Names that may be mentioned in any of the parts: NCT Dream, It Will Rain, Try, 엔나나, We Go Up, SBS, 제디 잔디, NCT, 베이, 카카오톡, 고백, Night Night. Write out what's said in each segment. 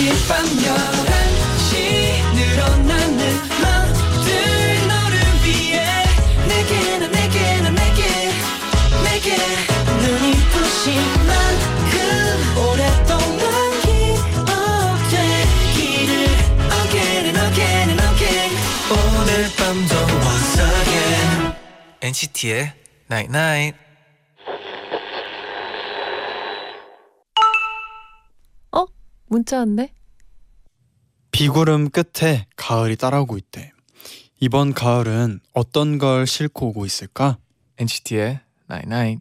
매일 밤 11시 늘어나는 맘들 너를 위해 내게 눈이 부신 만큼 오랫동안 기억되기를 Again 오늘 밤도 once again. NCT의 Night Night. 문자 왔네. 비구름 끝에 가을이 따라오고 있대. 이번 가을은 어떤 걸 싣고 오고 있을까? NCT의 Night Night.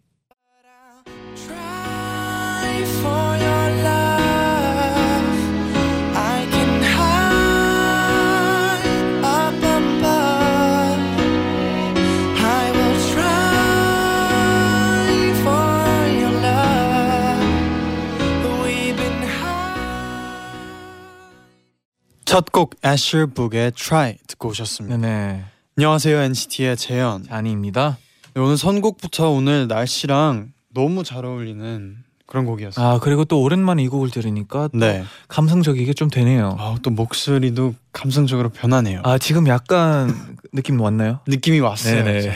첫 곡 애슐북의 Try 듣고 오셨습니다. 네네. 안녕하세요, NCT의 재현 아니입니다. 네, 오늘 선곡부터 오늘 날씨랑 너무 잘 어울리는 그런 곡이었어요. 아, 그리고 또 오랜만에 이 곡을 들으니까 네, 감성적이게 좀 되네요. 아, 또 목소리도 감성적으로 변하네요. 아, 지금 약간 느낌 왔나요? 느낌이 왔어요. 네네.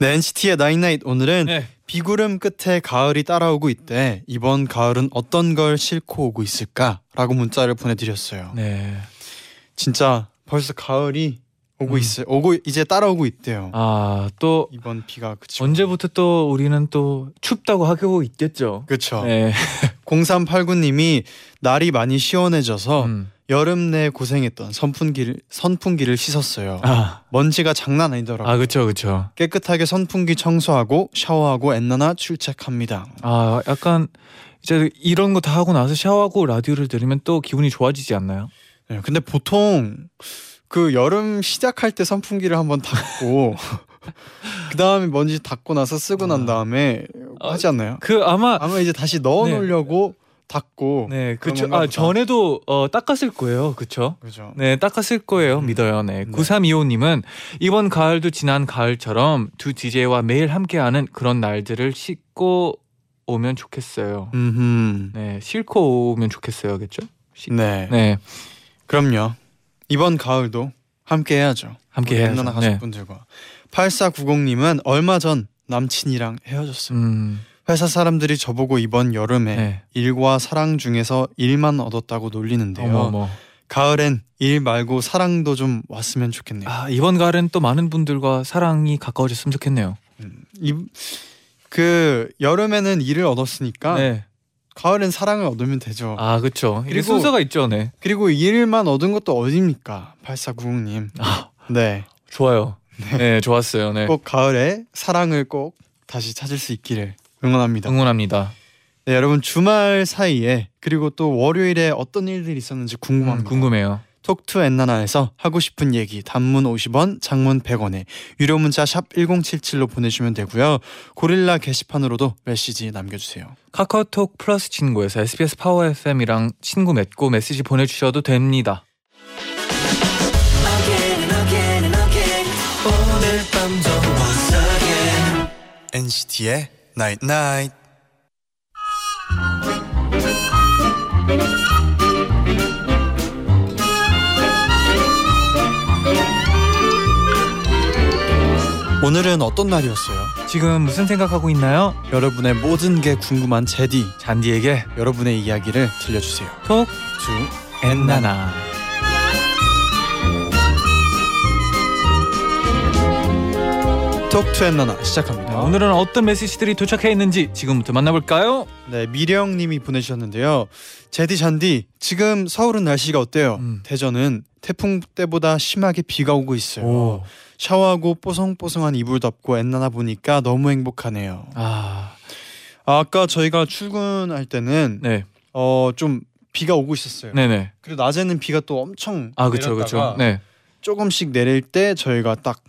네, NCT의 Night Night 오늘은 네, 비구름 끝에 가을이 따라오고 있대. 이번 가을은 어떤 걸 싣고 오고 있을까? 라고 문자를 보내드렸어요. 네, 진짜 벌써 가을이 오고 있어요. 이제 따라오고 있대요. 아, 또 이번 비가 그쵸? 언제부터 또 우리는 또 춥다고 하고 있겠죠. 그렇죠. 네. 0389님이 날이 많이 시원해져서 여름 내 고생했던 선풍기를 씻었어요. 아, 먼지가 장난 아니더라고요. 아, 그렇죠, 그렇죠. 깨끗하게 선풍기 청소하고 샤워하고 엔나나 출첵합니다. 아, 약간 이제 이런 거 다 하고 나서 샤워하고 라디오를 들으면 또 기분이 좋아지지 않나요? 네, 근데 보통 그 여름 시작할 때 선풍기를 한번 닦고 그 다음에 먼지 닦고 나서 쓰고 난 다음에 하지 않나요? 그 아마 이제 다시 넣어놓으려고 네, 닦고 네, 그쵸. 아, 전에도 닦았을 거예요. 그쵸? 그죠. 네, 닦았을 거예요. 믿어요. 네. 9325님은 이번 가을도 지난 가을처럼 두 DJ와 매일 함께하는 그런 날들을 싣고 오면 좋겠어요. 네, 싣고 오면 좋겠어요. 그쵸? 네. 네, 그럼요. 이번 가을도 함께 해야죠. 함께 해야죠. 엔나나 가족분들과. 네. 8490님은 얼마 전 남친이랑 헤어졌어요. 회사 사람들이 저보고 이번 여름에 네, 일과 사랑 중에서 일만 얻었다고 놀리는데요. 어머머. 가을엔 일 말고 사랑도 좀 왔으면 좋겠네요. 아, 이번 가을엔 또 많은 분들과 사랑이 가까워졌으면 좋겠네요. 그 여름에는 일을 얻었으니까 네, 가을엔 사랑을 얻으면 되죠. 아, 그렇죠. 그리고 순서가 있죠. 네. 그리고 일만 얻은 것도 어딥니까? 8490님. 아, 네, 좋아요. 네, 네, 좋았어요. 네, 꼭 가을에 사랑을 꼭 다시 찾을 수 있기를 응원합니다. 응원합니다. 네, 여러분 주말 사이에 그리고 또 월요일에 어떤 일들이 있었는지 궁금합니다. 궁금해요. 톡 투 엔나나에서 하고 싶은 얘기 단문 50원, 장문 100원에 유료 문자 샵 1077로 보내주면 되고요. 고릴라 게시판으로도 메시지 남겨주세요. 카카오톡 플러스 친구에서 SBS 파워 FM이랑 친구 맺고 메시지 보내주셔도 됩니다. NCT의 Night Night. 오늘은 어떤 날이었어요? 지금 무슨 생각하고 있나요? 여러분의 모든 게 궁금한 제디 잔디에게 여러분의 이야기를 들려주세요. Talk To 엔나나. Talk To 엔나나 시작합니다. 오늘은 어떤 메시지들이 도착해 있는지 지금부터 만나볼까요? 네, 미령님이 보내주셨는데요. 제디 잔디, 지금 서울은 날씨가 어때요? 대전은 태풍 때보다 심하게 비가 오고 있어요. 오. 샤워하고 뽀송뽀송한 이불 덮고 엔나나 보니까 너무 행복하네요. 아, 아까 저희가 출근할 때는 네, 좀 비가 오고 있었어요. 네네. 그리고 낮에는 비가 또 엄청 아, 그쵸, 내렸다가 그쵸. 네, 조금씩 내릴 때 저희가 딱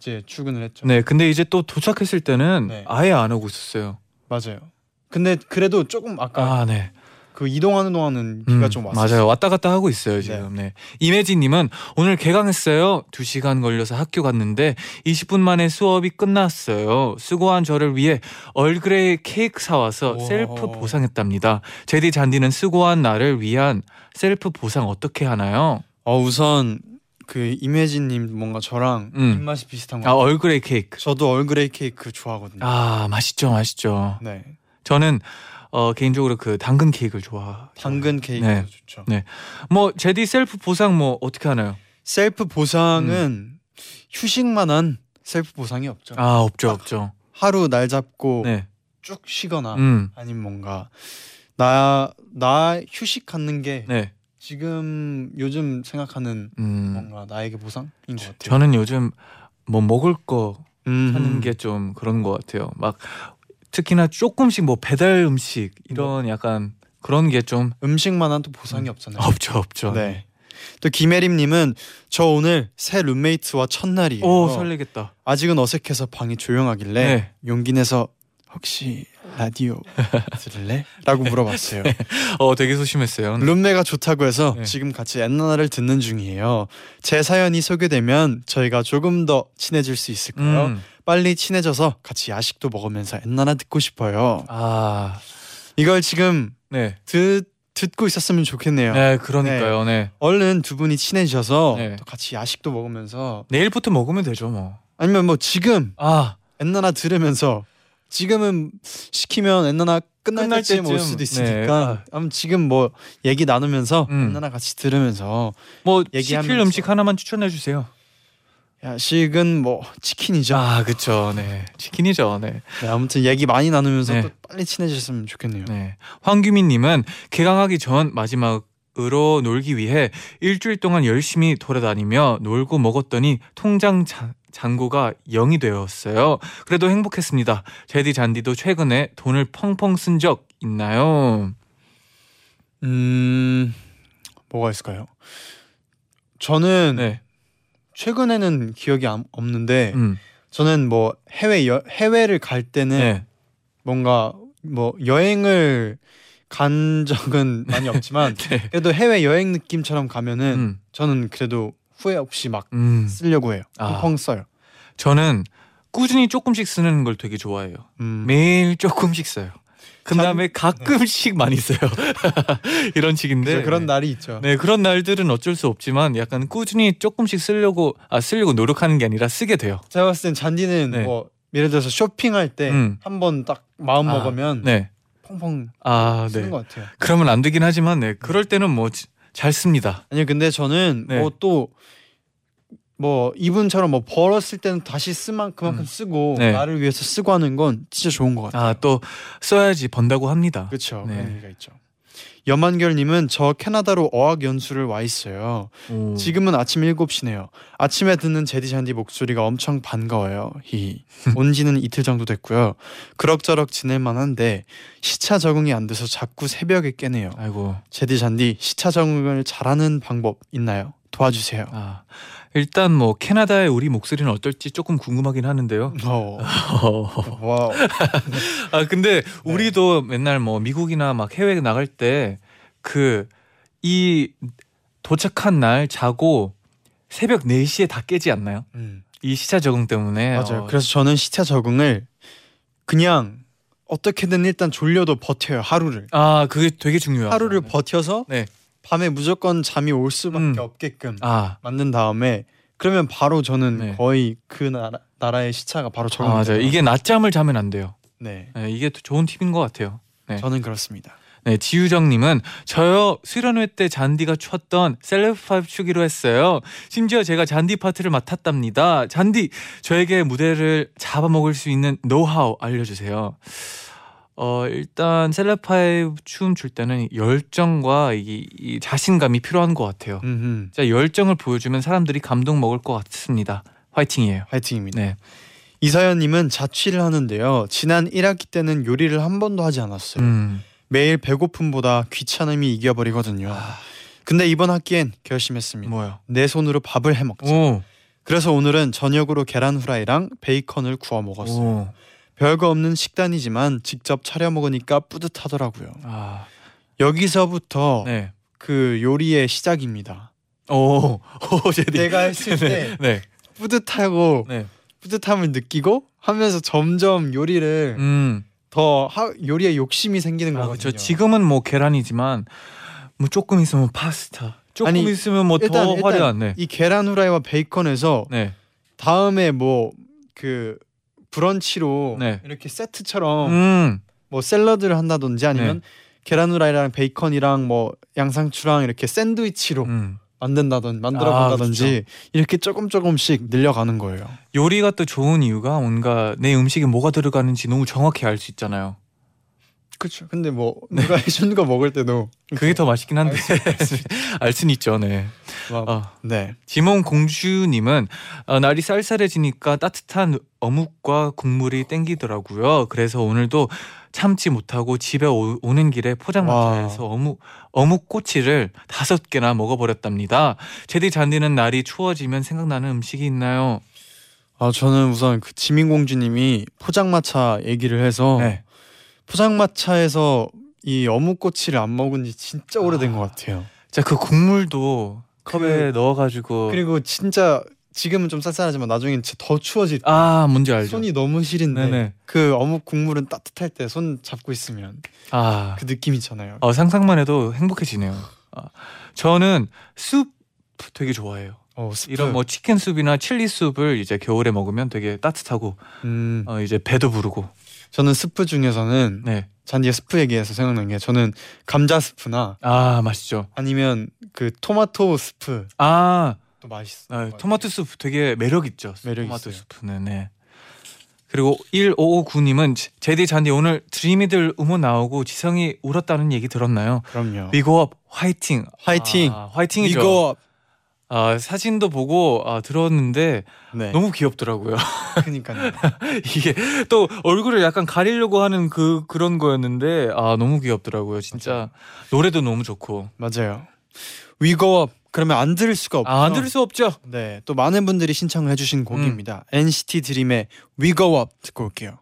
이제 출근을 했죠. 네, 근데 이제 또 도착했을 때는 네, 아예 안 오고 있었어요. 맞아요. 근데 그래도 조금 아까 아, 네, 그 이동하는 동안은 비가 좀 왔어요. 맞아요. 왔다 갔다 하고 있어요 지금. 네. 네. 이매진님은 오늘 개강했어요. 2시간 걸려서 학교 갔는데 20분 만에 수업이 끝났어요. 수고한 저를 위해 얼그레이 케이크 사와서 오. 셀프 보상했답니다. 제디 잔디는 수고한 나를 위한 셀프 보상 어떻게 하나요? 우선 그 이매진님 뭔가 저랑 입맛이 비슷한 거 같아요. 얼그레이 케이크. 저도 얼그레이 케이크 좋아하거든요. 아 맛있죠, 맛있죠. 네. 저는 개인적으로 그 당근 케이크를 좋아. 당근 케이크 네. 좋죠. 네, 뭐 제디 셀프 보상 뭐 어떻게 하나요? 셀프 보상은 휴식만한 셀프 보상이 없죠. 아 없죠, 없죠. 하루 날 잡고 네. 쭉 쉬거나 아니면 뭔가 나 휴식하는 게 네. 지금 요즘 생각하는 뭔가 나에게 보상인 것 같아요. 저는 요즘 뭐 먹을 거 사는 게 좀 그런 것 같아요. 막 특히나 조금씩 뭐 배달 음식 이런 약간 그런 게 좀 음식만한 또 보상이 없잖아요. 없죠, 없죠. 네. 또 김혜림님은 저 오늘 새 룸메이트와 첫날이에요. 오 설레겠다. 아직은 어색해서 방이 조용하길래 네. 용기 내서 혹시 라디오 들을래? 라고 물어봤어요. 되게 소심했어요. 룸메가 좋다고 해서 네. 지금 같이 엔나나를 듣는 중이에요. 제 사연이 소개되면 저희가 조금 더 친해질 수 있을까요? 빨리 친해져서 같이 야식도 먹으면서 엔나나 듣고 싶어요. 아 이걸 지금 네. 듣고 있었으면 좋겠네요. 네, 그러니까요. 네. 네. 얼른 두 분이 친해지셔서 네. 또 같이 야식도 먹으면서 내일부터 먹으면 되죠, 뭐. 아니면 뭐 지금 엔나나 들으면서 지금은 시키면 엔나나 끝날 때쯤 올 수도 있으니까 네. 지금 뭐 얘기 나누면서 엔나나 같이 들으면서 뭐 시킬 음식 하나만 추천해 주세요. 야식은 뭐 치킨이죠. 아 그렇죠. 네 치킨이죠. 네. 네 아무튼 얘기 많이 나누면서 네. 또 빨리 친해지셨으면 좋겠네요. 네 황규민님은 개강하기 전 마지막으로 놀기 위해 일주일 동안 열심히 돌아다니며 놀고 먹었더니 통장 잔고가 0이 되었어요. 그래도 행복했습니다. 제디 잔디도 최근에 돈을 펑펑 쓴 적 있나요? 뭐가 있을까요? 저는 네. 최근에는 기억이 없는데 저는 뭐 해외를 갈 때는 네. 뭔가 뭐 여행을 간 적은 많이 없지만 네. 그래도 해외 여행 느낌처럼 가면은 저는 그래도 후회 없이 막 쓰려고 해요. 펑펑 써요. 저는 꾸준히 조금씩 쓰는 걸 되게 좋아해요. 매일 조금씩 써요. 그 다음에 가끔씩 네. 많이 써요. 이런 식인데 그렇죠, 그런 날이 있죠. 네 그런 날들은 어쩔 수 없지만 약간 꾸준히 조금씩 쓰려고 노력하는 게 아니라 쓰게 돼요. 제가 봤을 땐 잔디는 네. 뭐 예를 들어서 쇼핑할 때 한 번 딱 마음 먹으면 네. 펑펑 쓰는 네. 것 같아요. 그러면 안 되긴 하지만 네 그럴 때는 뭐 잘 씁니다. 아니 근데 저는 네. 뭐 또 뭐 이분처럼 뭐 벌었을 때는 다시 그만큼 쓰고 네. 나를 위해서 쓰고 하는 건 진짜 좋은 것 같아요. 또 써야지 번다고 합니다. 그렇죠. 네. 그런 얘기가 있죠. 염한결님은 저 캐나다로 어학 연수를 와 있어요. 지금은 아침 7시네요. 아침에 듣는 제디잔디 목소리가 엄청 반가워요. 히히. 온지는 이틀 정도 됐고요. 그럭저럭 지낼만한데 시차 적응이 안 돼서 자꾸 새벽에 깨네요. 아이고. 제디잔디 시차 적응을 잘하는 방법 있나요? 도와주세요. 일단 뭐 캐나다의 우리 목소리는 어떨지 조금 궁금하긴 하는데요. 와우. 근데 우리도 네. 맨날 뭐 미국이나 막 해외 나갈 때 이 도착한 날 자고 새벽 4시에 다 깨지 않나요? 이 시차 적응 때문에. 맞아요. 그래서 저는 시차 적응을 그냥 어떻게든 일단 졸려도 버텨요. 하루를. 그게 되게 중요해요. 하루를 버텨서 네. 밤에 무조건 잠이 올 수밖에 없게끔 만든 다음에 그러면 바로 저는 네. 거의 그 나라의 시차가 바로 적응돼요. 맞아요. 이게 낮잠을 자면 안 돼요. 네, 네 이게 또 좋은 팁인 것 같아요. 네. 저는 그렇습니다. 네, 지유정님은 저요 수련회 때 잔디가 췄던 셀럽팝 추기로 했어요. 심지어 제가 잔디 파트를 맡았답니다. 잔디 저에게 무대를 잡아먹을 수 있는 노하우 알려주세요. 일단 셀럽팝 춤 출 때는 열정과 이 자신감이 필요한 것 같아요. 진짜 열정을 보여주면 사람들이 감동 먹을 것 같습니다. 화이팅이에요. 화이팅입니다. 네. 이서연님은 자취를 하는데요. 지난 1학기 때는 요리를 한 번도 하지 않았어요. 매일 배고픔보다 귀찮음이 이겨버리거든요. 근데 이번 학기엔 결심했습니다. 뭐요? 내 손으로 밥을 해먹자. 그래서 오늘은 저녁으로 계란 후라이랑 베이컨을 구워 먹었어요. 별거 없는 식단이지만 직접 차려 먹으니까 뿌듯하더라고요. 여기서부터 네. 그 요리의 시작입니다. 오, 내가 했을 때 네. 뿌듯하고 네. 뿌듯함을 느끼고 하면서 점점 요리를 요리에 욕심이 생기는 거거든요. 그렇죠. 지금은 뭐 계란이지만 뭐 조금 있으면 파스타, 조금 있으면 뭐 더 화려한. 네. 이 계란 후라이와 베이컨에서 네. 다음에 뭐 그 브런치로 네. 이렇게 세트처럼 뭐 샐러드를 한다든지 아니면 네. 계란 후라이랑 베이컨이랑 뭐 양상추랑 이렇게 샌드위치로. 만들어 본다든지 진짜? 이렇게 조금씩 늘려가는 거예요. 요리가 또 좋은 이유가 뭔가 내 음식에 뭐가 들어가는지 너무 정확히 알 수 있잖아요. 그렇죠. 근데 뭐 네. 누가 해준 거 먹을 때도 그게 더 맛있긴 한데 알 수는 있죠. 네. 네. 지몬 공주님은 날이 쌀쌀해지니까 따뜻한 어묵과 국물이 땡기더라고요. 그래서 오늘도 참지 못하고 집에 오는 길에 포장마차에서 어묵꼬치를 5개나 먹어버렸답니다. 제디 잔디는 날이 추워지면 생각나는 음식이 있나요? 아 저는 우선 그 지민 공주님이 포장마차 얘기를 해서 네. 포장마차에서 이 어묵꼬치를 안 먹은 지 진짜 오래된 것 같아요. 진짜 그 국물도 컵에 넣어가지고 그리고 진짜 지금은 좀 쌀쌀하지만 나중엔 더 추워질 때 뭔지 알죠. 손이 너무 시린데 네네. 그 어묵 국물은 따뜻할 때 손 잡고 있으면 그 느낌 있잖아요. 상상만 해도 행복해지네요. 저는 숲 되게 좋아해요. 이런 뭐 치킨 숲이나 칠리 숲을 이제 겨울에 먹으면 되게 따뜻하고 이제 배도 부르고. 저는 스프 중에서는 네. 잔디의 스프 얘기해서 생각난 게 저는 감자 스프나 맛있죠. 아니면 그 토마토 스프 또 맛있어. 토마토 스프 되게 매력 있죠. 토마토 스프. 네네. 그리고 1559님은 제디 잔디 오늘 드림이들 음원 나오고 지성이 울었다는 얘기 들었나요? 그럼요. We Go Up 화이팅. 화이팅. 화이팅이죠. We Go Up. 사진도 보고 들었는데 네. 너무 귀엽더라고요. 그러니까요. 이게 또 얼굴을 약간 가리려고 하는 그런 거였는데 너무 귀엽더라고요. 진짜 맞아요. 노래도 너무 좋고. 맞아요. We Go Up. 그러면 안 들을 수가 없죠. 안 들을 수 없죠. 네, 또 많은 분들이 신청을 해주신 곡입니다. NCT 드림의 We Go Up 듣고 올게요.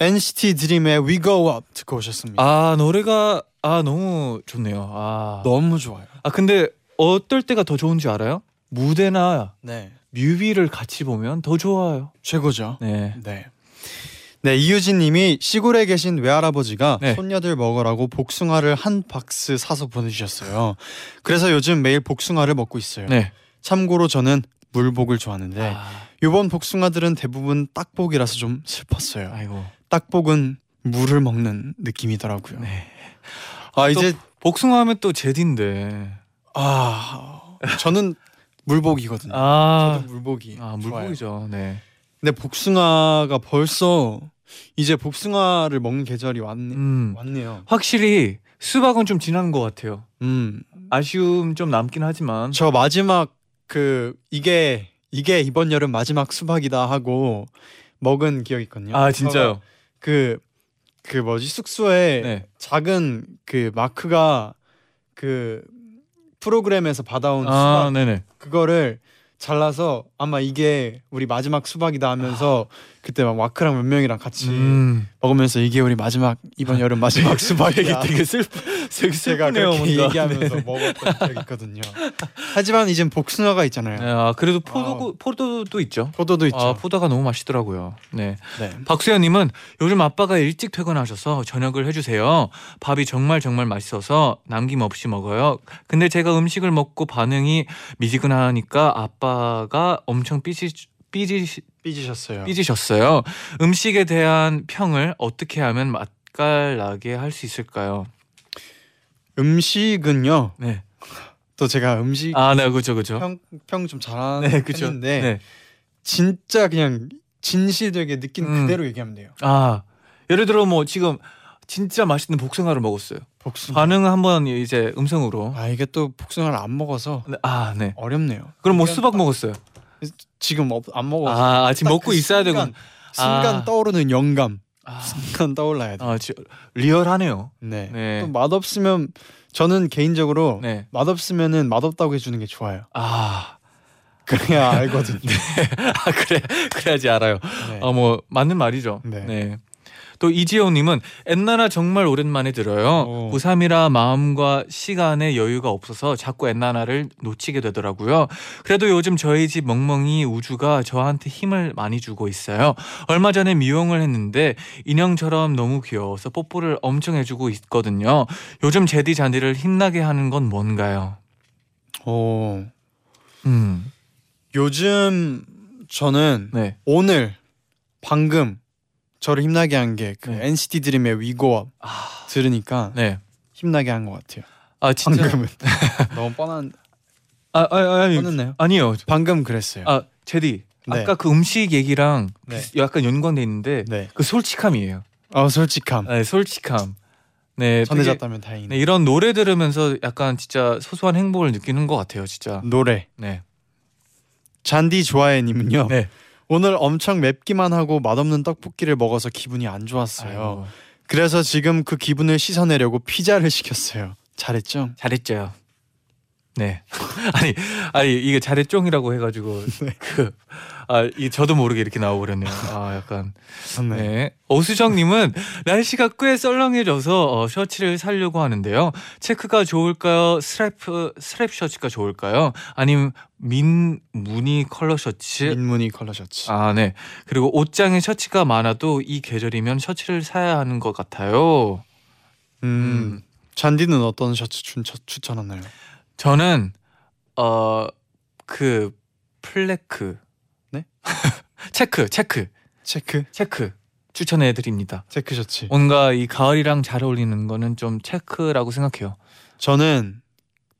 NCT 드림의 We Go Up 듣고 오셨습니다. 노래가 너무 좋네요. 너무 좋아요. 근데 어떨 때가 더 좋은지 알아요? 무대나 네. 뮤비를 같이 보면 더 좋아요. 최고죠. 네. 네. 네, 이유진님이 시골에 계신 외할아버지가 네. 손녀들 먹으라고 복숭아를 한 박스 사서 보내주셨어요. 그래서 요즘 매일 복숭아를 먹고 있어요. 네. 참고로 저는 물복을 좋아하는데 이번 복숭아들은 대부분 딱복이라서 좀 슬펐어요. 아이고. 딱복은 물을 먹는 느낌이더라고요. 네. 이제 복숭아 하면 또 제디인데. 저는 물복이거든요. 저도 물복이. 물복이죠. 네. 근데 복숭아가 벌써 이제 복숭아를 먹는 계절이 왔네요. 확실히 수박은 좀 지난 것 같아요. 아쉬움 좀 남긴 하지만. 저 마지막 이게 이번 여름 마지막 수박이다 하고 먹은 기억이 있거든요. 진짜요? 그 뭐지 숙소에 네. 작은 그 마크가 그 프로그램에서 받아온 수박 네네. 그거를 잘라서 아마 이게 우리 마지막 수박이다 하면서 그때 막 마크랑 몇 명이랑 같이 먹으면서 이게 우리 마지막 이번 여름 마지막 수박이다 되게 슬프네요. 제가 그렇게 얘기하면서 먹었던 적이 있거든요. 하지만 이젠 복숭아가 있잖아요. 네, 그래도 포도도 있죠. 포도도 있죠. 포도가 너무 맛있더라고요. 네. 네. 박수현님은 요즘 아빠가 일찍 퇴근하셔서 저녁을 해주세요. 밥이 정말 맛있어서 남김없이 먹어요. 근데 제가 음식을 먹고 반응이 미지근하니까 아빠가 엄청 삐지셨어요. 음식에 대한 평을 어떻게 하면 맛깔나게 할 수 있을까요? 음식은요. 네. 또 제가 음식 네, 그렇죠. 평 좀 잘하는 네, 그쵸. 했는데 네. 진짜 그냥 진실되게 느낀 그대로 얘기하면 돼요. 예를 들어 뭐 지금 진짜 맛있는 복숭아를 먹었어요. 반응 한번 이제 음성으로. 이게 또 복숭아를 안 먹어서 네. 어렵네요. 그럼 뭐 수박 먹었어요. 지금 안 먹어. 아 지금 먹고 그 있어야 되고. 순간 아. 떠오르는 영감. 아. 순간 떠올라야 돼. 아, 리얼하네요. 네. 네. 또 맛없으면 저는 개인적으로 네. 맛없으면은 맛없다고 해주는 게 좋아요. 아. 그래야 알거든요. 네. 아, 그래야지 알아요. 네. 어, 뭐 맞는 말이죠. 네. 네. 또 이지영님은 엔나나 정말 오랜만에 들어요. 오. 고3이라 마음과 시간에 여유가 없어서 자꾸 엔나나를 놓치게 되더라고요. 그래도 요즘 저희 집 멍멍이 우주가 저한테 힘을 많이 주고 있어요. 얼마 전에 미용을 했는데 인형처럼 너무 귀여워서 뽀뽀를 엄청 해주고 있거든요. 요즘 제디 잔디를 힘나게 하는 건 뭔가요? 오. 요즘 저는 네. 오늘 방금 저를 힘나게 한 게 그 네. NCT 드림의 We Go Up 아... 들으니까 네. 힘나게 한 것 같아요. 아 진짜 방금은 너무 뻔한. 뻔했나요? 아니요. 방금 그랬어요. 아 제디 네. 아까 그 음식 얘기랑 네. 약간 연관돼 있는데 네. 그 솔직함이에요. 아 솔직함. 네 솔직함. 네 전해졌다면 다행이네. 네, 이런 노래 들으면서 약간 진짜 소소한 행복을 느끼는 것 같아요, 진짜. 노래. 네. 잔디 좋아해님은요. 네. 오늘 엄청 맵기만 하고 맛없는 떡볶이를 먹어서 기분이 안 좋았어요. 아유. 그래서 지금 그 기분을 씻어내려고 피자를 시켰어요. 잘했죠? 잘했죠. 네. 아니 이게 잘했죠이라고 해가지고 네. 이 저도 모르게 이렇게 나와버렸네요. 아 약간. 네. 네. 오수정님은 날씨가 꽤 썰렁해져서 셔츠를 사려고 하는데요. 체크가 좋을까요? 스트랩 셔츠가 좋을까요? 아니면 민무늬 컬러 셔츠? 민무늬 컬러 셔츠. 아 네. 그리고 옷장에 셔츠가 많아도 이 계절이면 셔츠를 사야 하는 것 같아요. 잔디는 어떤 셔츠 추천하나요? 저는 그 플래크 네? 체크 추천해드립니다. 체크 셔츠. 뭔가 이 가을이랑 잘 어울리는 거는 좀 체크라고 생각해요. 저는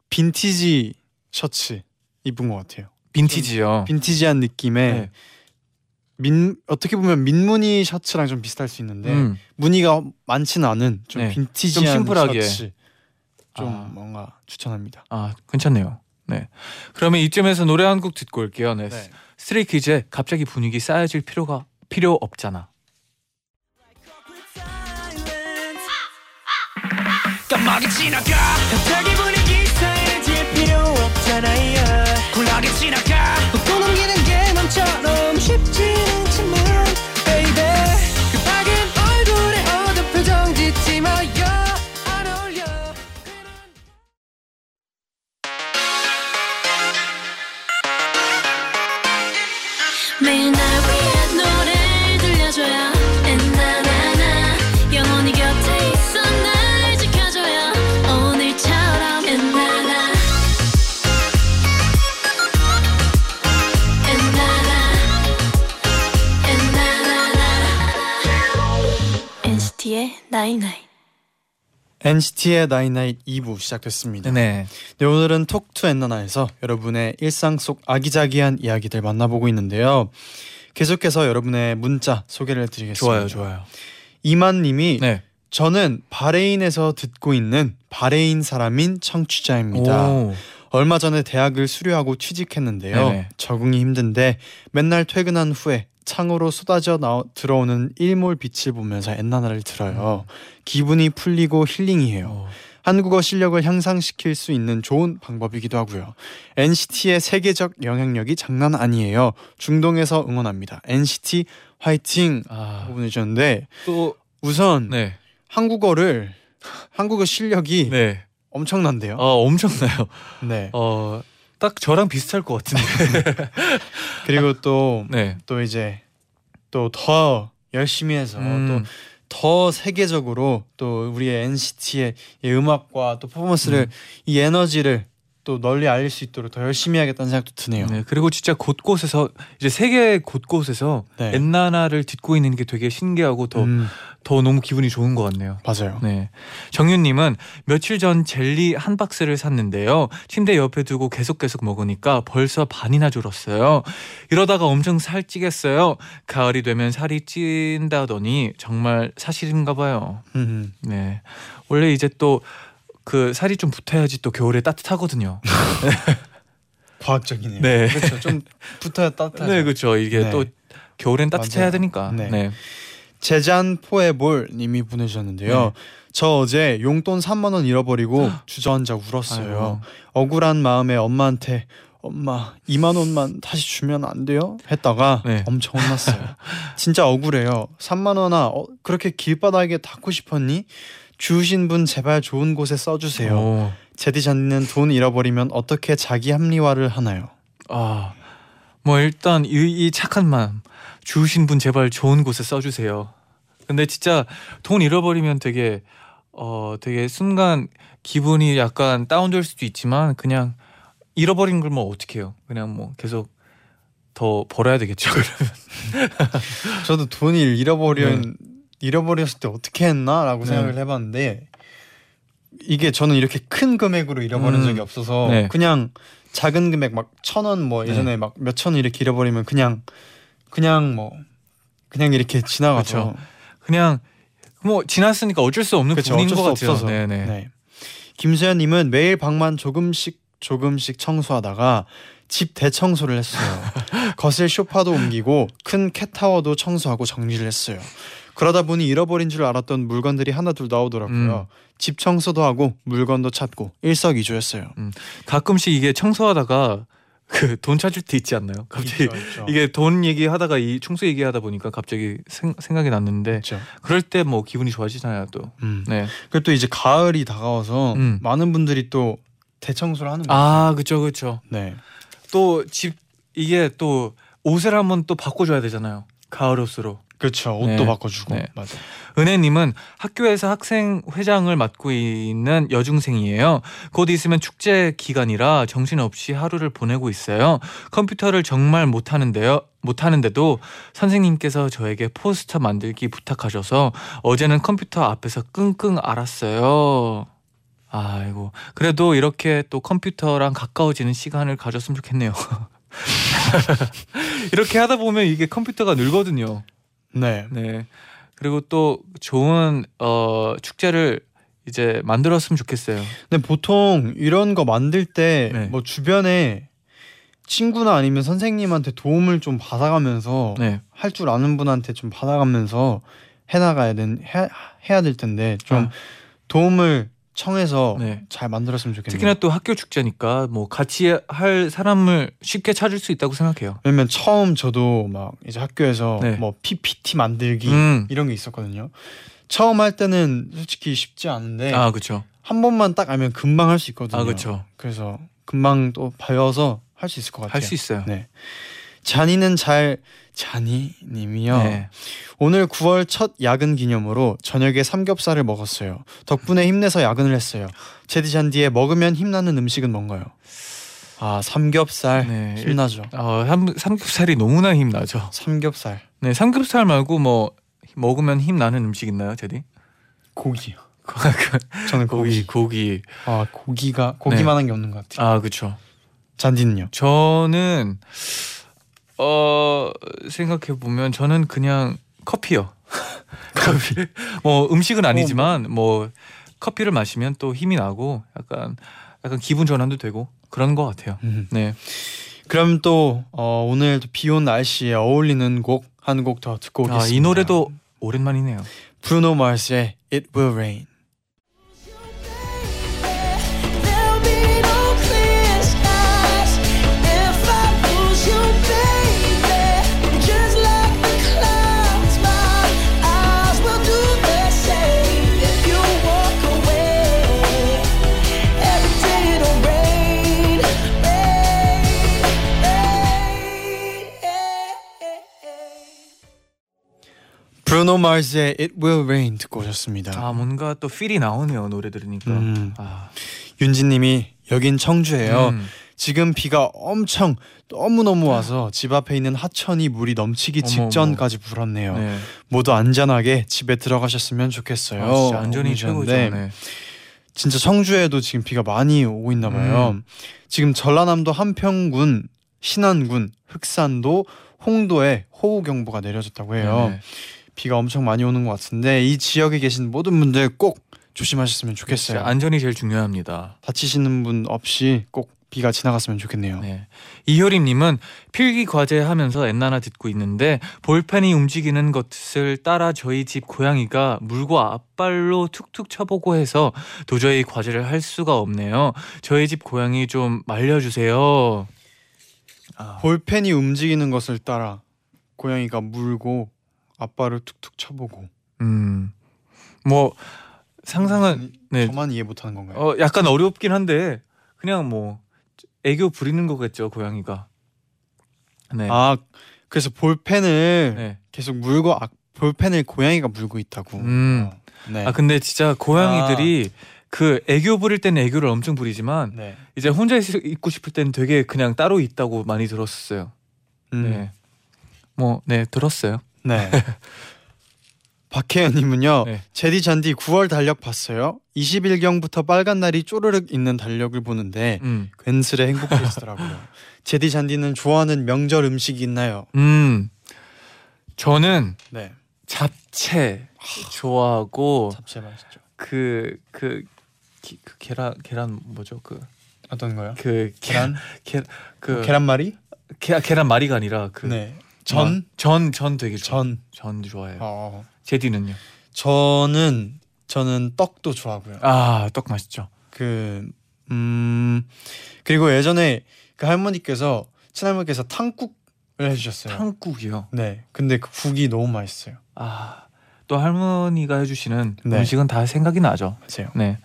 빈티지 셔츠 입은 것 같아요. 빈티지요. 빈티지한 느낌의 네. 어떻게 보면 민무늬 셔츠랑 좀 비슷할 수 있는데 무늬가 많지는 않은 좀 네. 빈티지한 좀 심플하게. 셔츠. 좀 뭔가 추천합니다. 아 괜찮네요. 네. 그러면 이쯤에서 노래 한 곡 듣고 올게요. 네. 네. 스트레이키즈의 갑자기 분위기 쌓여질 필요 없잖아. 깜빡이 지나가. 갑자기 분위기 쌓여질 필요 없잖아요. 쿨하게 지나가. 웃고 넘기는 게 남처럼 쉽지 않지만, 베이베. 그 밝은 얼굴에 어두운 표정 짓지 마요. 매일 날 위한 노래를 들려줘요. 엔나나나 영원히 곁에 있어 날 지켜줘요. 오늘처럼 엔나나 엔나나 엔나나나 NCT의 Night Night. NCT의 Night Night 2부 시작됐습니다. 네. 네, 오늘은 톡 투 엔나나에서 여러분의 일상 속 아기자기한 이야기들 만나보고 있는데요. 계속해서 여러분의 문자 소개를 드리겠습니다. 좋아요. 이만님이 네. 저는 바레인에서 듣고 있는 바레인 사람인 청취자입니다. 오. 얼마 전에 대학을 수료하고 취직했는데요. 네네. 적응이 힘든데 맨날 퇴근한 후에 창으로 쏟아져 들어오는 일몰 빛을 보면서 엔나나를 들어요. 기분이 풀리고 힐링이에요. 한국어 실력을 향상시킬 수 있는 좋은 방법이기도 하고요. NCT의 세계적 영향력이 장난 아니에요. 중동에서 응원합니다. NCT 화이팅! 보내주셨는데 또 우선 네. 한국어 실력이 네. 엄청난데요. 엄청나요. 네. 딱 저랑 비슷할 것 같은데. 그리고 네. 또 이제 또 더 열심히 해서 또 더 세계적으로 또 우리의 NCT의 음악과 또 퍼포먼스를 이 에너지를 또 널리 알릴 수 있도록 더 열심히 하겠다는 생각도 드네요. 네. 그리고 진짜 곳곳에서 이제 세계 곳곳에서 네. 엔나나를 듣고 있는 게 되게 신기하고 더 너무 기분이 좋은 것 같네요. 맞아요. 네. 정윤님은 며칠 전 젤리 한 박스를 샀는데요. 침대 옆에 두고 계속 먹으니까 벌써 반이나 줄었어요. 이러다가 엄청 살찌겠어요. 가을이 되면 살이 찐다더니 정말 사실인가 봐요. 네. 원래 이제 또 그 살이 좀 붙어야지 또 겨울에 따뜻하거든요. 과학적이네요. 네. 그렇죠. 좀 붙어야 따뜻하죠. 네, 그렇죠. 이게 네. 또 겨울엔 따뜻해야 되니까. 네. 네. 제잔포에볼 님이 보내주셨는데요. 네. 저 어제 용돈 3만 원 잃어버리고 주저앉아 울었어요. 아유. 억울한 마음에 엄마한테 엄마 2만 원만 다시 주면 안 돼요? 했다가 네. 엄청 혼났어요. 진짜 억울해요. 3만 원아 그렇게 길바닥에 닿고 싶었니? 주신 분 제발 좋은 곳에 써주세요. 오. 제디 잔디는 돈 잃어버리면 어떻게 자기 합리화를 하나요? 아, 뭐 일단 이 착한 마음 주신 분 제발 좋은 곳에 써주세요. 근데 진짜 돈 잃어버리면 되게 되게 순간 기분이 약간 다운될 수도 있지만 그냥 잃어버린 걸 뭐 어떡해요. 그냥 뭐 계속 더 벌어야 되겠죠. 그러면 저도 돈을 잃어버렸을 때 어떻게 했나라고 생각을 해봤는데 이게 저는 이렇게 큰 금액으로 잃어버린 적이 없어서 그냥 작은 금액 막 1,000원 뭐 예전에 막 몇천 이렇게 잃어버리면 그냥 이렇게 지나가죠. 그쵸. 그냥 뭐 지났으니까 어쩔 수 없는 그쵸, 분인 것 같아요. 네. 김수현님은 매일 방만 조금씩 청소하다가 집 대청소를 했어요. 거실 쇼파도 옮기고 큰 캣타워도 청소하고 정리를 했어요. 그러다 보니 잃어버린 줄 알았던 물건들이 하나둘 나오더라고요. 집 청소도 하고 물건도 찾고 일석이조였어요. 가끔씩 이게 청소하다가 그 돈 찾을 때 있지 않나요? 갑자기 있죠. 이게 돈 얘기하다가 이 청소 얘기하다 보니까 갑자기 생각이 났는데 그렇죠. 그럴 때 뭐 기분이 좋아지잖아요 또. 네. 그리고 또 이제 가을이 다가와서 많은 분들이 또 대청소를 하는 거예요. 아, 그렇죠. 네. 또 집 이게 또 옷을 한번 또 바꿔줘야 되잖아요. 가을 옷으로. 그렇죠. 옷도 바꿔주고. 네. 맞아. 은혜님은 학교에서 학생 회장을 맡고 있는 여중생이에요. 곧 있으면 축제 기간이라 정신없이 하루를 보내고 있어요. 컴퓨터를 정말 못하는데도 선생님께서 저에게 포스터 만들기 부탁하셔서 어제는 컴퓨터 앞에서 끙끙 앓았어요. 아이고. 그래도 이렇게 또 컴퓨터랑 가까워지는 시간을 가졌으면 좋겠네요. 이렇게 하다 보면 이게 컴퓨터가 늘거든요. 네. 그리고 또 좋은 축제를 이제 만들었으면 좋겠어요. 근데 보통 이런 거 만들 때 뭐 주변에 친구나 아니면 선생님한테 도움을 좀 받아가면서 할 줄 아는 분한테 좀 받아가면서 해야 될 텐데 좀 도움을 청해서 잘 만들었으면 좋겠네요. 특히나 또 학교 축제니까 뭐 같이 할 사람을 쉽게 찾을 수 있다고 생각해요. 왜냐면 처음 저도 막 이제 학교에서 뭐 PPT 만들기 이런 게 있었거든요. 처음 할 때는 솔직히 쉽지 않은데 아, 그렇죠. 한 번만 딱 알면 금방 할 수 있거든요. 아, 그렇죠. 그래서 금방 또 배워서 할 수 있을 것 같아요. 할 수 있어요. 네. 자니님이요. 오늘 9월 첫 야근 기념으로 저녁에 삼겹살을 먹었어요. 덕분에 힘내서 야근을 했어요. 제디 잔디에 먹으면 힘나는 음식은 뭔가요? 아, 삼겹살. 힘나죠. 삼겹살이 너무나 힘나죠. 삼겹살. 네, 삼겹살 말고 뭐 먹으면 힘나는 음식 있나요, 제디? 고기요. 저는 고기. 아, 고기만한 게 없는 것 같아요. 아, 그렇죠. 잔디는요? 저는 생각해보면 저는 그냥 커피요. 커피. 뭐 음식은 아니지만 뭐 커피를 마시면 또 힘이 나고 약간 기분 전환도 되고 그런 것 같아요. 네. 그럼 또 오늘 비온 날씨에 어울리는 곡 한 곡 더 듣고 오겠습니다. 아, 이 노래도 오랜만이네요. 브루노 마스의 It Will Rain. 브루노 마스의 It Will Rain 듣고 오셨습니다. 아, 뭔가 또 필이 나오네요, 노래 들으니까. 윤지님이 여긴 청주예요. 지금 비가 엄청 너무너무 와서 집 앞에 있는 하천이 물이 넘치기 직전까지 불었네요. 모두 안전하게 집에 들어가셨으면 좋겠어요. 아, 진짜 안전이 최고죠. 네. 진짜 청주에도 지금 비가 많이 오고 있나 봐요. 지금 전라남도 함평군, 신안군, 흑산도, 홍도에 호우경보가 내려졌다고 해요. 비가 엄청 많이 오는 것 같은데 이 지역에 계신 모든 분들 꼭 조심하셨으면 좋겠어요. 안전이 제일 중요합니다. 다치시는 분 없이 꼭 비가 지나갔으면 좋겠네요. 네. 이효림님은 필기 과제하면서 엔나나 듣고 있는데 볼펜이 움직이는 것을 따라 저희 집 고양이가 물고 앞발로 툭툭 쳐보고 해서 도저히 과제를 할 수가 없네요. 저희 집 고양이 좀 말려주세요. 아. 볼펜이 움직이는 것을 따라 고양이가 물고 앞발을 툭툭 쳐보고. 뭐 상상은 네. 저만 이해 못하는 건가요? 약간 어렵긴 한데 그냥 뭐 애교 부리는 거겠죠 고양이가. 네. 아 그래서 볼펜을 네. 계속 물고 볼펜을 고양이가 물고 있다고. 네. 아 근데 진짜 고양이들이 그 애교 부릴 때는 애교를 엄청 부리지만 네. 이제 혼자 있고 싶을 때는 되게 그냥 따로 있다고 많이 들었어요. 네. 뭐 네 들었어요. 네. 박혜연님은요. 네. 제디 잔디 9월 달력 봤어요. 20일경부터 빨간 날이 쪼르륵 있는 달력을 보는데 괜스레 행복해지더라고요. 제디 잔디는 좋아하는 명절 음식이 있나요? 저는 네. 잡채 좋아하고. 잡채 맛있죠. 그 계란 뭐죠 그 어떤 거요? 그 계란말이? 계란말이가 아니라 그. 네. 전 되게 좋아해요. 전 좋아해요. 제디는요? 저는 떡도 좋아하고요. 아, 떡 맛있죠. 그리고 예전에 그 할머니께서 친할머니께서 탕국을 해주셨어요. 탕국이요? 네. 근데 그 국이 너무 맛있어요. 아, 또 할머니가 해주시는 네. 음식은 다 생각이 나죠. 맞아요. 네.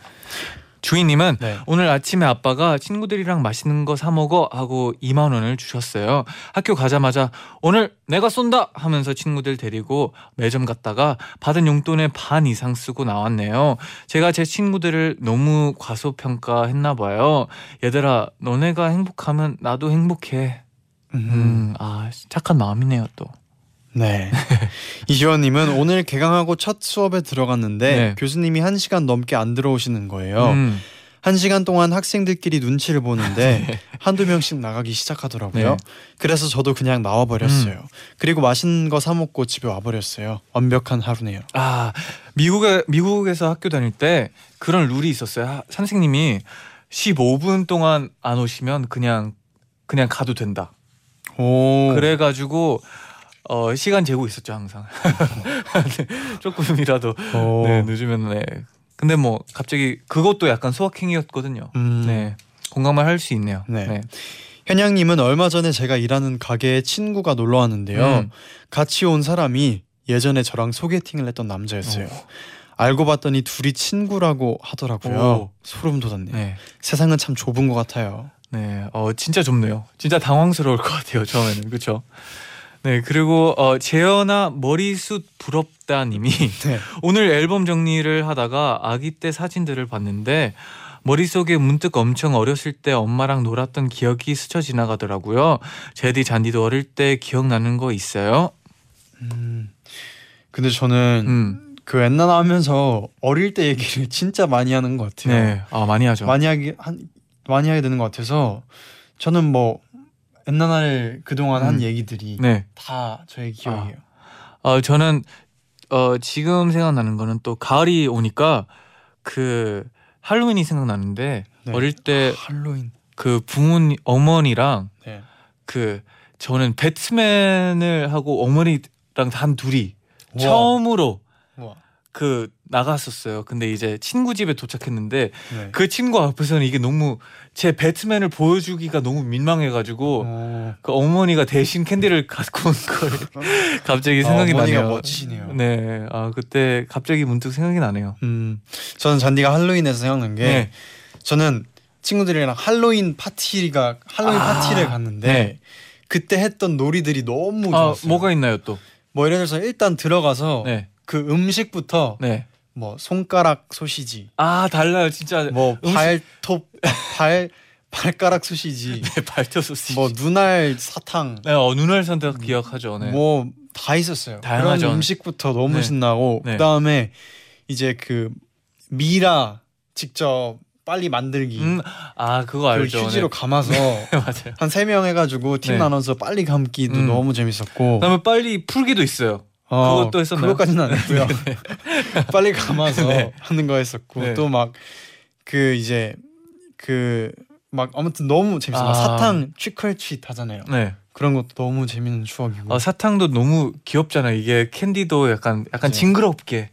주인님은 네. 오늘 아침에 아빠가 친구들이랑 맛있는 거 사 먹어 하고 2만 원을 주셨어요. 학교 가자마자 오늘 내가 쏜다 하면서 친구들 데리고 매점 갔다가 받은 용돈의 반 이상 쓰고 나왔네요. 제가 제 친구들을 너무 과소평가했나 봐요. 얘들아 너네가 행복하면 나도 행복해. 아 착한 마음이네요 또. 네. 이지원님은 오늘 개강하고 첫 수업에 들어갔는데 네. 교수님이 1시간 넘게 안 들어오시는 거예요. 1시간 동안 학생들끼리 눈치를 보는데 네. 한두 명씩 나가기 시작하더라고요. 네. 그래서 저도 그냥 나와버렸어요. 그리고 맛있는 거 사 먹고 집에 와버렸어요. 완벽한 하루네요. 아 미국에서 학교 다닐 때 그런 룰이 있었어요. 선생님이 15분 동안 안 오시면 그냥 가도 된다. 오. 그래가지고 시간 재고 있었죠 항상. 네, 조금이라도 네, 늦으면 네. 근데 뭐 갑자기 그것도 약간 소확행이었거든요. 네, 공감을 할 수 있네요. 네. 네. 현양님은 얼마 전에 제가 일하는 가게에 친구가 놀러 왔는데요. 같이 온 사람이 예전에 저랑 소개팅을 했던 남자였어요. 알고 봤더니 둘이 친구라고 하더라고요. 소름 돋았네요. 네. 세상은 참 좁은 것 같아요. 네, 진짜 좁네요. 진짜 당황스러울 것 같아요 처음에는. 그렇죠. 네 그리고 재현아 머리숱 부럽다님이 네. 오늘 앨범 정리를 하다가 아기 때 사진들을 봤는데 머릿속에 문득 엄청 어렸을 때 엄마랑 놀았던 기억이 스쳐 지나가더라고요. 제디 잔디도 어릴 때 기억나는 거 있어요? 근데 저는 그 엔나나 하면서 어릴 때 얘기를 진짜 많이 하는 것 같아요. 네, 많이 하죠. 많이 하게 되는 것 같아서 저는 뭐 엔나나를 그동안 한 얘기들이 네. 다 저의 기억이에요. 저는 지금 생각나는 거는 또 가을이 오니까 그 할로윈이 생각나는데 네. 어릴 때 할로윈 그 부모님 어머니랑 네. 그 저는 배트맨을 하고 어머니랑 단 둘이 우와. 처음으로 우와. 그 나갔었어요. 근데 이제 친구 집에 도착했는데 네. 그 친구 앞에서는 이게 너무 제 배트맨을 보여주기가 너무 민망해가지고 그 어머니가 대신 캔디를 갖고 온 걸 갑자기 생각이 나네요. 어머니가 멋지시네요. 네, 그때 갑자기 문득 생각이 나네요. 저는 잔디가 할로윈에서 생각난 게 네. 저는 친구들이랑 할로윈 파티를 갔는데 네. 그때 했던 놀이들이 너무 좋았어요. 뭐가 있나요 또? 뭐 예를 들어서 일단 들어가서 네. 그 음식부터 네. 뭐 손가락 소시지 달라요 진짜. 뭐 발가락 소시지 네 발톱 소시지 뭐 눈알 사탕 네 눈알 사탕 기억하죠. 네. 뭐 다 있었어요. 다양하죠. 그런 음식부터 너무 네. 신나고 네. 그다음에 이제 그 미라 직접 빨리 만들기 그거 알죠. 휴지로 감아서 네, 맞아요. 한 3명 해가지고 팀 네. 나눠서 빨리 감기도 너무 재밌었고 그다음에 빨리 풀기도 있어요. 그것도 했었나요? 그것까지는 안 했고요. 네. 빨리 감아서 네. 하는 거 했었고 네. 또 막 그 이제 그 막 아무튼 너무 재밌어요. 아. 사탕 취컬취 하잖아요. 네. 그런 것도 너무 재밌는 추억이고. 아, 사탕도 너무 귀엽잖아요. 이게 캔디도 약간 그치. 징그럽게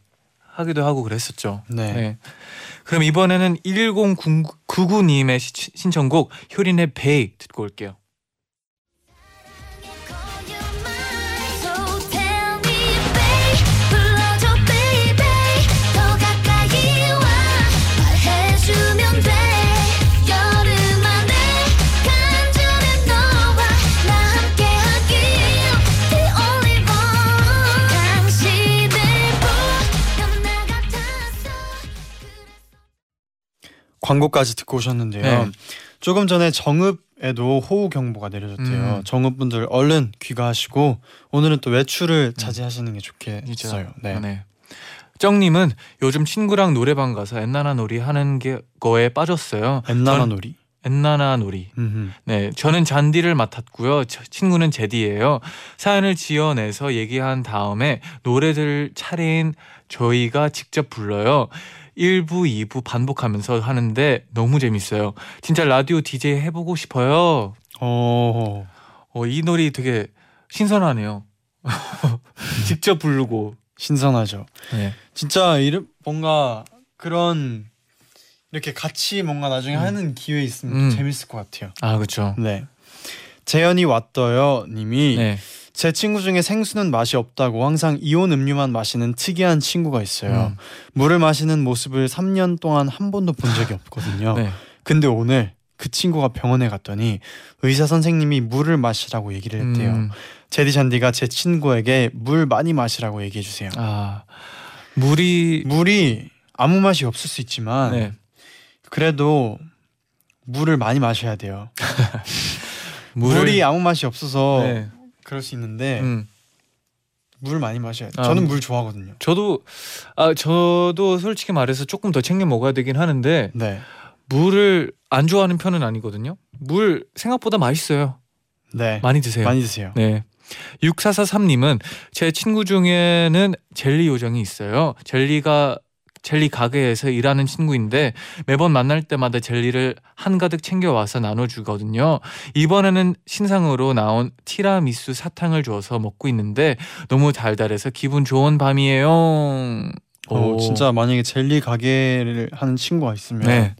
하기도 하고 그랬었죠. 네. 네. 그럼 이번에는 1099님의 신청곡 효린의 베이 듣고 올게요. 광고까지 듣고 오셨는데요. 네. 조금 전에 정읍에도 호우경보가 내려졌대요. 정읍분들 얼른 귀가하시고 오늘은 또 외출을 자제하시는 게 좋겠어요. 네. 네. 정님은 요즘 친구랑 노래방 가서 엔나나 놀이 하는 거에 빠졌어요. 엔나나 놀이? 엔나나 놀이. 네, 저는 잔디를 맡았고요. 친구는 제디예요. 사연을 지어내서 얘기한 다음에 노래들 차례인 저희가 직접 불러요. 1부, 2부 반복하면서 하는데 너무 재밌어요. 진짜 라디오 DJ 해보고 싶어요. 이 놀이 되게 신선하네요. 직접 부르고. 신선하죠. 네. 진짜 뭔가 그런 이렇게 같이 뭔가 나중에 하는 기회 있으면 재밌을 것 같아요. 아, 그렇죠. 네. 재현이 왔어요 님이 네. 제 친구 중에 생수는 맛이 없다고 항상 이온 음료만 마시는 특이한 친구가 있어요. 물을 마시는 모습을 3년 동안 한 번도 본 적이 없거든요. 네. 근데 오늘 그 친구가 병원에 갔더니 의사 선생님이 물을 마시라고 얘기를 했대요. 제디 잔디가 제 친구에게 물 많이 마시라고 얘기해 주세요. 아, 물이 아무 맛이 없을 수 있지만 네. 그래도 물을 많이 마셔야 돼요. 물이 아무 맛이 없어서 네. 그럴 수 있는데 물 많이 마셔야 돼요. 저는 물 좋아하거든요. 저도 솔직히 말해서 조금 더 챙겨 먹어야 되긴 하는데 네. 물을 안 좋아하는 편은 아니거든요. 물 생각보다 맛있어요. 네. 많이 드세요. 많이 드세요. 네. 6443님은 제 친구 중에는 젤리 요정이 있어요. 젤리 가게에서 일하는 친구인데 매번 만날 때마다 젤리를 한가득 챙겨와서 나눠주거든요. 이번에는 신상으로 나온 티라미수 사탕을 줘서 먹고 있는데 너무 달달해서 기분 좋은 밤이에요. 진짜 만약에 젤리 가게를 하는 친구가 있으면 네.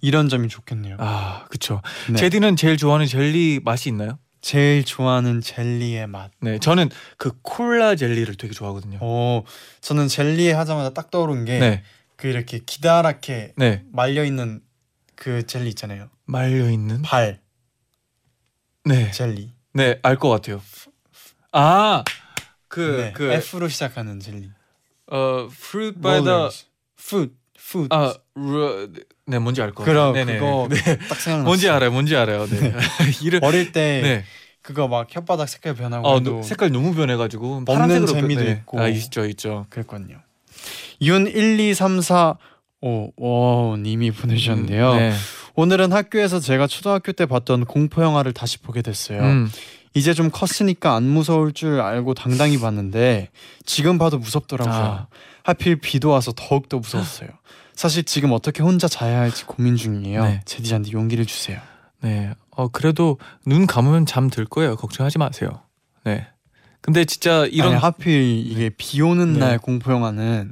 이런 점이 좋겠네요. 아, 그쵸. 네. 제디는 제일 좋아하는 젤리 맛이 있나요? 제일 좋아하는 젤리의 맛. 네, 저는 그 콜라 젤리를 되게 좋아하거든요. 저는 젤리에 하자마자 딱 떠오른 게 네. 그 이렇게 기다랗게 네. 말려 있는 그 젤리 있잖아요. 말려 있는 발. 네. 젤리. 네, 알 것 같아요. 아, 그 F로 시작하는 젤리. fruit by the food. 아, 네, 뭔지 알 것 같아요. 그거 네. 딱 생각났어요. 뭔지 알아요. 네. 어릴 때 네. 그거 막 혓바닥 색깔 변하고 색깔 너무 변해가지고 먹는 재미도 네. 있고. 아, 있죠. 그랬거든요. 윤12345님이 보내주셨는데요. 네. 오늘은 학교에서 제가 초등학교 때 봤던 공포 영화를 다시 보게 됐어요. 이제 좀 컸으니까 안 무서울 줄 알고 당당히 봤는데 지금 봐도 무섭더라고요. 아. 하필 비도 와서 더욱더 무서웠어요. 사실 지금 어떻게 혼자 자야 할지 고민 중이에요. 네. 제디한테 용기를 주세요. 네. 그래도 눈 감으면 잠 들 거예요. 걱정하지 마세요. 네. 근데 진짜 하필 이게 비 오는 네. 날 공포 영화는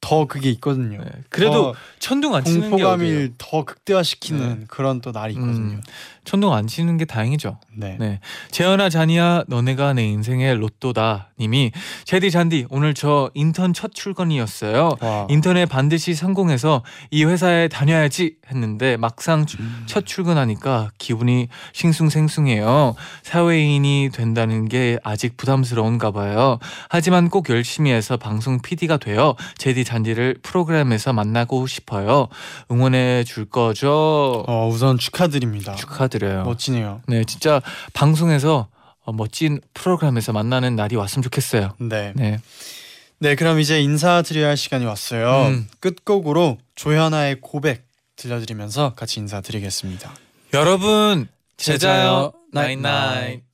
더 그게 있거든요. 네. 그래도 천둥 안 치는 게 공포감을 더 극대화시키는 네. 그런 또 날이 있거든요. 천둥 안 치는 게 다행이죠. 네. 네. 재현아 자니야 너네가 내 인생의 로또다 님이 제디 잔디 오늘 저 인턴 첫 출근이었어요. 와. 인턴에 반드시 성공해서 이 회사에 다녀야지 했는데 막상 첫 출근하니까 기분이 싱숭생숭해요. 사회인이 된다는 게 아직 부담스러운가 봐요. 하지만 꼭 열심히 해서 방송 PD가 되어 제디 잔디를 프로그램에서 만나고 싶어요. 응원해 줄 거죠? 우선 축하드립니다. 축하드려요. 멋지네요. 네, 진짜 방송에서 멋진 프로그램에서 만나는 날이 왔으면 좋겠어요. 네. 네, 그럼 이제 인사드려야 할 시간이 왔어요. 끝곡으로 조현아의 고백 들려드리면서 같이 인사드리겠습니다. 여러분, 제자요. 나잇나잇.